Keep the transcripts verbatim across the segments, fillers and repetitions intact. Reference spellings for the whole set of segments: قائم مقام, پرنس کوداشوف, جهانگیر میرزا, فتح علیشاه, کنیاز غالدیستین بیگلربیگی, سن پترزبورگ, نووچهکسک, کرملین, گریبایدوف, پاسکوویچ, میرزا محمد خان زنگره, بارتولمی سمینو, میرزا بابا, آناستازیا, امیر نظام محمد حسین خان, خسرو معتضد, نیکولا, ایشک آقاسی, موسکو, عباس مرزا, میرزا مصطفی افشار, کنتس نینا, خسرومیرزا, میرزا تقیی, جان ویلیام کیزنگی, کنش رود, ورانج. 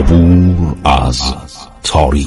عبور از تاریخ.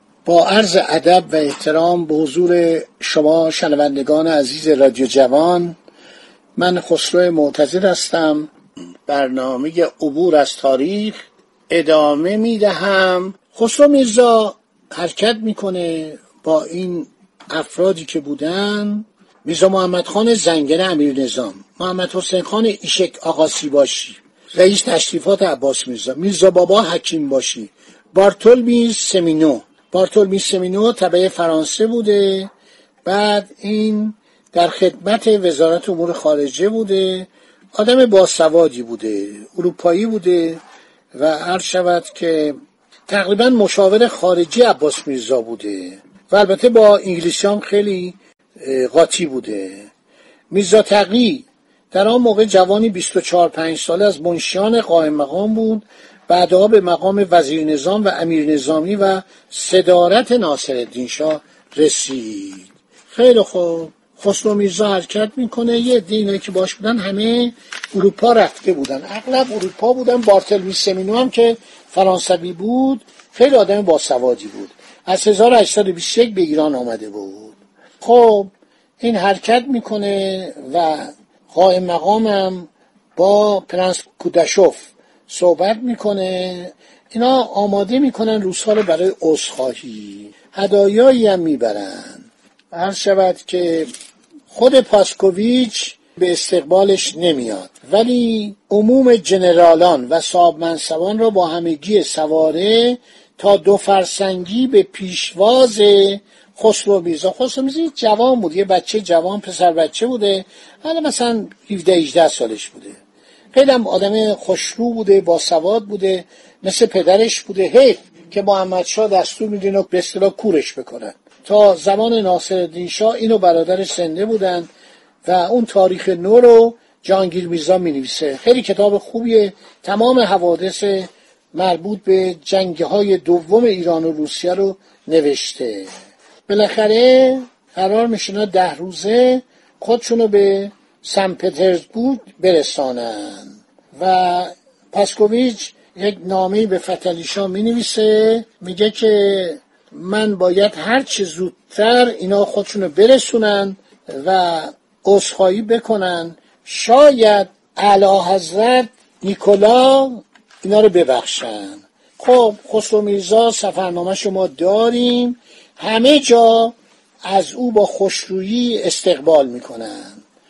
با عرض ادب و احترام به حضور شما شنوندگان عزیز رادیو جوان، من خسرو معتضد هستم. برنامه عبور از تاریخ ادامه میدهم. خسرو میرزا حرکت میکنه با این افرادی که بودن: میرزا محمد خان زنگره امیر نظام، محمد حسین خان ایشک آقاسی باشی رئیس تشریفات عباس مرزا، میرزا بابا حکیم باشی، بارتولمی سمینو بارتولمی سمینو تبع فرانسه بوده، بعد این در خدمت وزارت امور خارجه بوده، آدم باسوادی بوده، اروپایی بوده و هر شود که تقریبا مشاور خارجی عباس مرزا بوده و البته با انگلیسیان خیلی قاطی بوده. میرزا تقیی در آن موقع جوانی بیست و چهار پنج ساله از منشیان قائم مقام بود، بعدها به مقام وزیر نظام و امیر نظامی و صدارت ناصر الدین شاه رسید. خیلی خوب، خسرو میرزا حرکت میکنه. یه دینه که باش بودن همه اروپا رفته بودن، اغلب اروپا بودن. بارتولمی سمینو هم که فرانسوی بود خیلی آدم باسوادی بود، از هزار و هشتصد و بیست و یک به ایران آمده بود. خب این حرکت میکنه و قائم مقامم با پرنس کوداشوف صحبت میکنه. اینا آماده میکنن روس‌ها رو برای عذرخواهی، هدایایی هم میبرن. هر شود که خود پاسکوویچ به استقبالش نمیاد، ولی عموم جنرالان و صاحب منصبان را با همگی سواره تا دو فرسنگی به پیشواز خسرو میرزا. خسرو میرزا جوان بود، یه بچه جوان، پسر بچه بوده، حالا مثلا هفده هجده سالش بوده. خیلی هم آدم خوشرو بوده، باسواد بوده، مثل پدرش بوده. حیف که محمد شاه دستور میدین و به اصطلاح کورش بکنن. تا زمان ناصرالدین شاه اینو برادرش زنده بودن و اون تاریخ نو رو جهانگیر میرزا مینویسه. خیلی کتاب خوبیه، تمام حوادث مربوط به جنگ‌های دوم ایران و روسیه رو نوشته. بالاخره قرار میشینا ده روزه خودشونو به سن پترزبورگ برسانن و پاسکوویچ یک نامه‌ای به فتح علیشاه مینویسه، میگه که من باید هر چه زودتر اینا خودشونو برسونن و عذرخواهی بکنن، شاید اعلیحضرت نیکولا اینا رو ببخشن. خب خسرو میرزا سفرنامه شما داریم، همه جا از او با خوشرویی استقبال میکنن.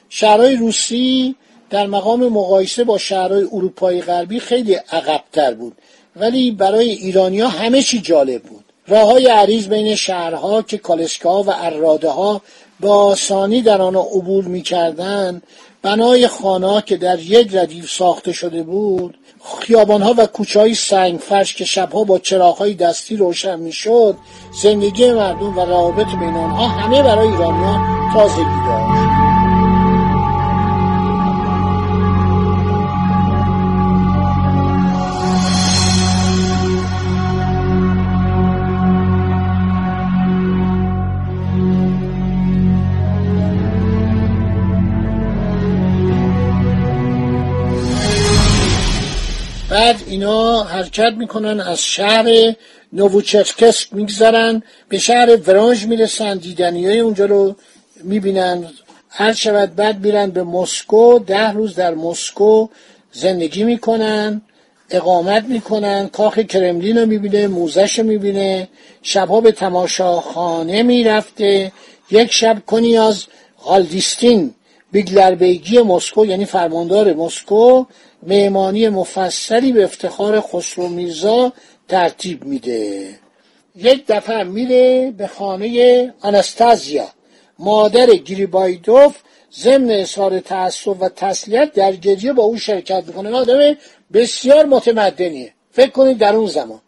شهرهای روسی در مقام مقایسه با شهرهای اروپای غربی خیلی عقب‌تر بود، ولی برای ایرانی‌ها همه چی جالب بود. راه‌های عریض بین شهرها که کالسکه‌ها و عراده‌ها با آسانی در آن عبور میکردند، بنای خانه‌ها که در یک ردیف ساخته شده بود، خیابان‌ها و کوچه‌های سنگفرش که شب‌ها با چراغ‌های دستی روشن می‌شد، زندگی مردم و روابط بین آنها همه برای ایرانیان تازگی داشت. بعد اینا حرکت میکنن، از شهر نووچهکسک میگذرن، به شهر ورانج میرسن، دیدنیای اونجا رو میبینن. هر شود بعد میرن به موسکو، ده روز در موسکو زندگی میکنن، اقامت میکنن، کاخ کرملین رو میبینه، موزش رو میبینه، شبها به تماشاخانه میرفته. یک شب کنیاز غالدیستین بیگلربیگی موسکو، یعنی فرماندار موسکو، مهمانی مفصلی به افتخار خسرو میرزا ترتیب میده. یک دفعه میره به خانه آناستازیا، مادر گریبایدوف ضمن اظهار تعصب و تسلیت در گریه با او شرکت میکنه. آدم بسیار متمدنیه. فکر کنید در اون زمان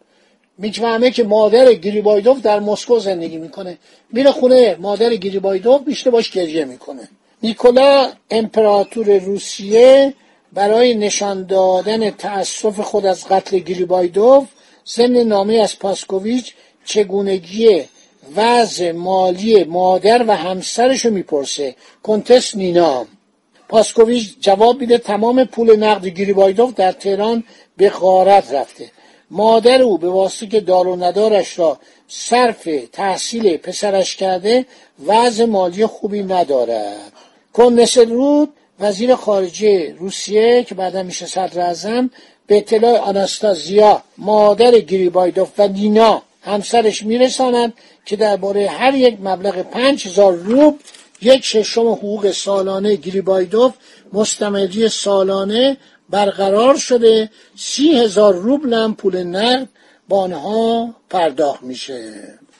میفهمه که مادر گریبایدوف در مسکو زندگی میکنه، میره خونه مادر گریبایدوف بیشتر باش گریه میکنه. نیکولا امپراتور روسیه برای نشان دادن تأسف خود از قتل گریبایدوف ضمن نامه از پاسکوویچ چگونگی وضع مالی مادر و همسرشو میپرسه، کنتس نینا. پاسکوویچ جواب میده تمام پول نقد گریبایدوف در تهران به غارت رفته، مادر او به واسطه که دار و ندارش را صرف تحصیل پسرش کرده وضع مالی خوبی ندارد. کنش رود وزیر خارجه روسیه که بعدا میشه صدر اعظم به اطلاع آناستازیا مادر گریبایدوف و دینا همسرش میرسانند که درباره هر یک مبلغ پنج هزار روبل، یک ششم حقوق سالانه گریبایدوف مستمری سالانه برقرار شده. سی هزار روبل هم پول نقد با آنها پرداخت میشه.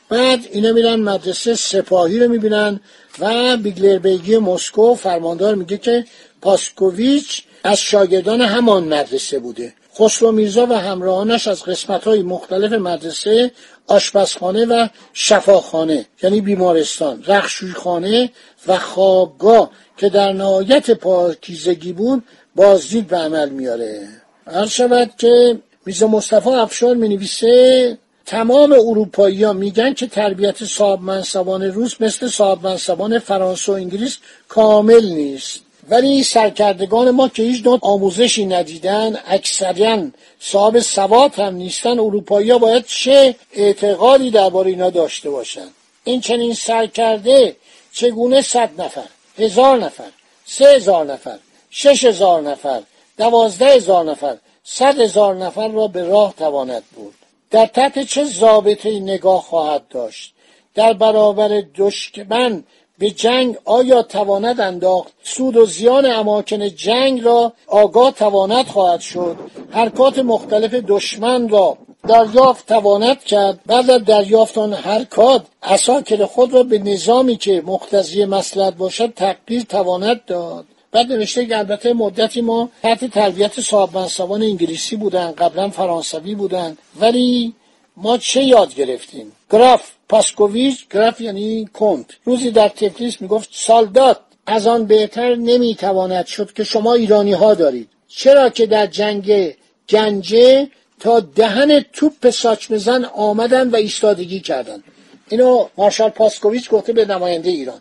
بعد اینا میرن مدرسه سپاهی رو میبینن و بیگلربیگی موسکو فرماندار میگه که پاسکوویچ از شاگردان همان مدرسه بوده. خسرومیرزا و همراهانش از قسمت‌های مختلف مدرسه، آشپزخانه و شفاخانه یعنی بیمارستان، رخشویخانه و خوابگاه که در نهایت پاکیزگی بود بازدید به عمل میاره. هر شود که میرزا مصطفی افشار مینویسه تمام اروپایی ها میگن که تربیت صاحب منصبان روس مثل صاحب منصبان فرانسه و انگلیس کامل نیست، ولی سرکردگان ما که هیچ نوع آموزشی ندیدن، اکثرا صاحب سواد هم نیستن، اروپایی ها باید چه اعتقادی درباره اینا داشته باشن؟ این چنین سرکرده چگونه صد نفر، هزار نفر، سه هزار نفر، شش هزار نفر، دوازده هزار نفر، صد هزار نفر را به راه تواند برد؟ در تحت چه ضابطه‌ای نگاه خواهد داشت؟ در برابر دشمن به جنگ آیا تواند انداخت؟ سود و زیان اماکن جنگ را آگاه تواند خواهد شد؟ حرکات مختلف دشمن را دریافت تواند کرد؟ بعد از دریافت آن حرکات عساکر خود را به نظامی که مقتضی مصلحت باشد تقدیر تواند داد؟ بعد نوشته که البته مدتی ما تحت تربیت صاحب منصبان انگلیسی بودن، قبلا فرانسوی بودن، ولی ما چه یاد گرفتیم؟ گراف پاسکوویچ، گراف یعنی کنت، روزی در تفلیس میگفت سالدات از آن بهتر نمیتواند شد که شما ایرانی ها دارید، چرا که در جنگ گنجه تا دهن توپ ساچمزن آمدن و ایستادگی کردن. اینو مارشال پاسکوویچ گفته به نماینده ایران.